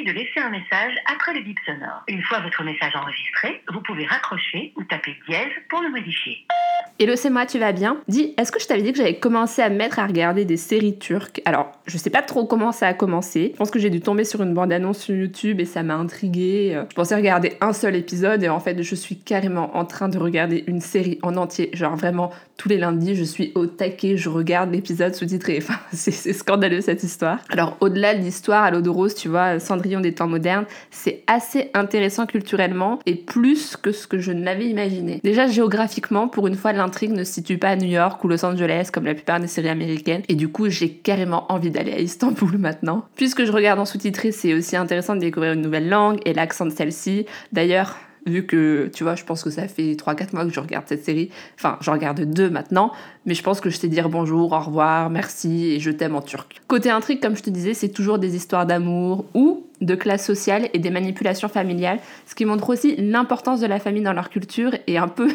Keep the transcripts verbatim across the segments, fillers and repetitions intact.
suffit de laisser un message après le bip sonore. Une fois votre message enregistré, vous pouvez raccrocher ou taper dièse pour le modifier. Hello, c'est moi, tu vas bien ? Dis, est-ce que je t'avais dit que j'avais commencé à me mettre à regarder des séries turques ? Alors, je sais pas trop comment ça a commencé. Je pense que j'ai dû tomber sur une bande-annonce sur YouTube et ça m'a intriguée. Je pensais regarder un seul épisode et en fait, je suis carrément en train de regarder une série en entier. Genre vraiment, tous les lundis, je suis au taquet, je regarde l'épisode sous-titré. Enfin, c'est, c'est scandaleux cette histoire. Alors, au-delà de l'histoire à l'eau de rose, tu vois, Cendrillon des temps modernes, c'est assez intéressant culturellement et plus que ce que je ne l'avais imaginé. Déjà, géographiquement, pour une fois, l'intrigue ne se situe pas à New York ou Los Angeles comme la plupart des séries américaines et du coup j'ai carrément envie d'aller à Istanbul maintenant. Puisque je regarde en sous-titré, c'est aussi intéressant de découvrir une nouvelle langue et l'accent de celle-ci. D'ailleurs, vu que, tu vois, je pense que ça fait trois quatre mois que je regarde cette série, enfin, j'en regarde deux maintenant, mais je pense que je sais dire bonjour, au revoir, merci et je t'aime en turc. Côté intrigue, comme je te disais, c'est toujours des histoires d'amour ou de classe sociale et des manipulations familiales, ce qui montre aussi l'importance de la famille dans leur culture et un peu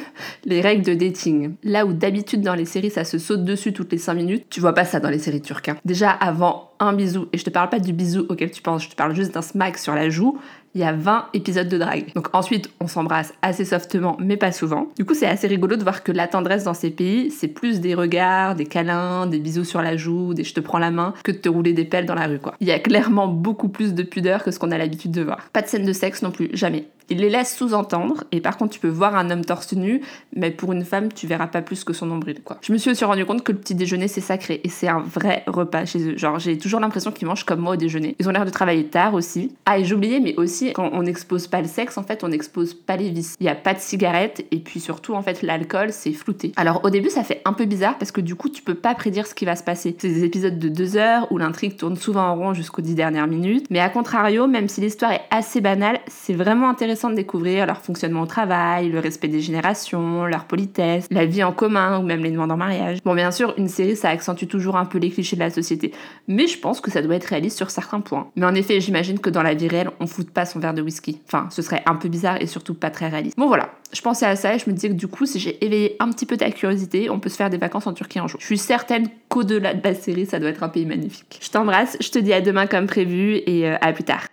les règles de dating. Là où d'habitude dans les séries ça se saute dessus toutes les cinq minutes, tu vois pas ça dans les séries turques. Hein. Déjà avant un bisou, et je te parle pas du bisou auquel tu penses, je te parle juste d'un smack sur la joue, il y a vingt épisodes de drague. Donc ensuite on s'embrasse assez softement mais pas souvent. Du coup c'est assez rigolo de voir que la tendresse dans ces pays c'est plus des regards, des câlins, des bisous sur la joue, des je te prends la main que de te rouler des pelles dans la rue quoi. Il y a clairement beaucoup plus de pudeur que ce qu'on a l'habitude de voir. Pas de scène de sexe non plus, jamais. Il les laisse sous-entendre et par contre tu peux voir un homme torse nu mais pour une femme tu verras pas plus que son nombril quoi. Je me suis aussi rendu compte que le petit déjeuner c'est sacré et c'est un vrai repas chez eux. Genre j'ai toujours l'impression qu'ils mangent comme moi au déjeuner. Ils ont l'air de travailler tard aussi. Ah et j'oubliais mais aussi quand on n'expose pas le sexe en fait on n'expose pas les vices. Il y a pas de cigarette et puis surtout en fait l'alcool c'est flouté. Alors au début ça fait un peu bizarre parce que du coup tu peux pas prédire ce qui va se passer. C'est des épisodes de deux heures où l'intrigue tourne souvent en rond jusqu'aux dix dernières minutes mais à contrario même si l'histoire est assez banale c'est vraiment intéressant de découvrir leur fonctionnement au travail, le respect des générations, leur politesse, la vie en commun ou même les demandes en mariage. Bon, bien sûr, une série, ça accentue toujours un peu les clichés de la société, mais je pense que ça doit être réaliste sur certains points. Mais en effet, j'imagine que dans la vie réelle, on fout pas son verre de whisky. Enfin, ce serait un peu bizarre et surtout pas très réaliste. Bon, voilà. Je pensais à ça et je me disais que du coup, si j'ai éveillé un petit peu ta curiosité, on peut se faire des vacances en Turquie un jour. Je suis certaine qu'au-delà de la série, ça doit être un pays magnifique. Je t'embrasse, je te dis à demain comme prévu et à plus tard.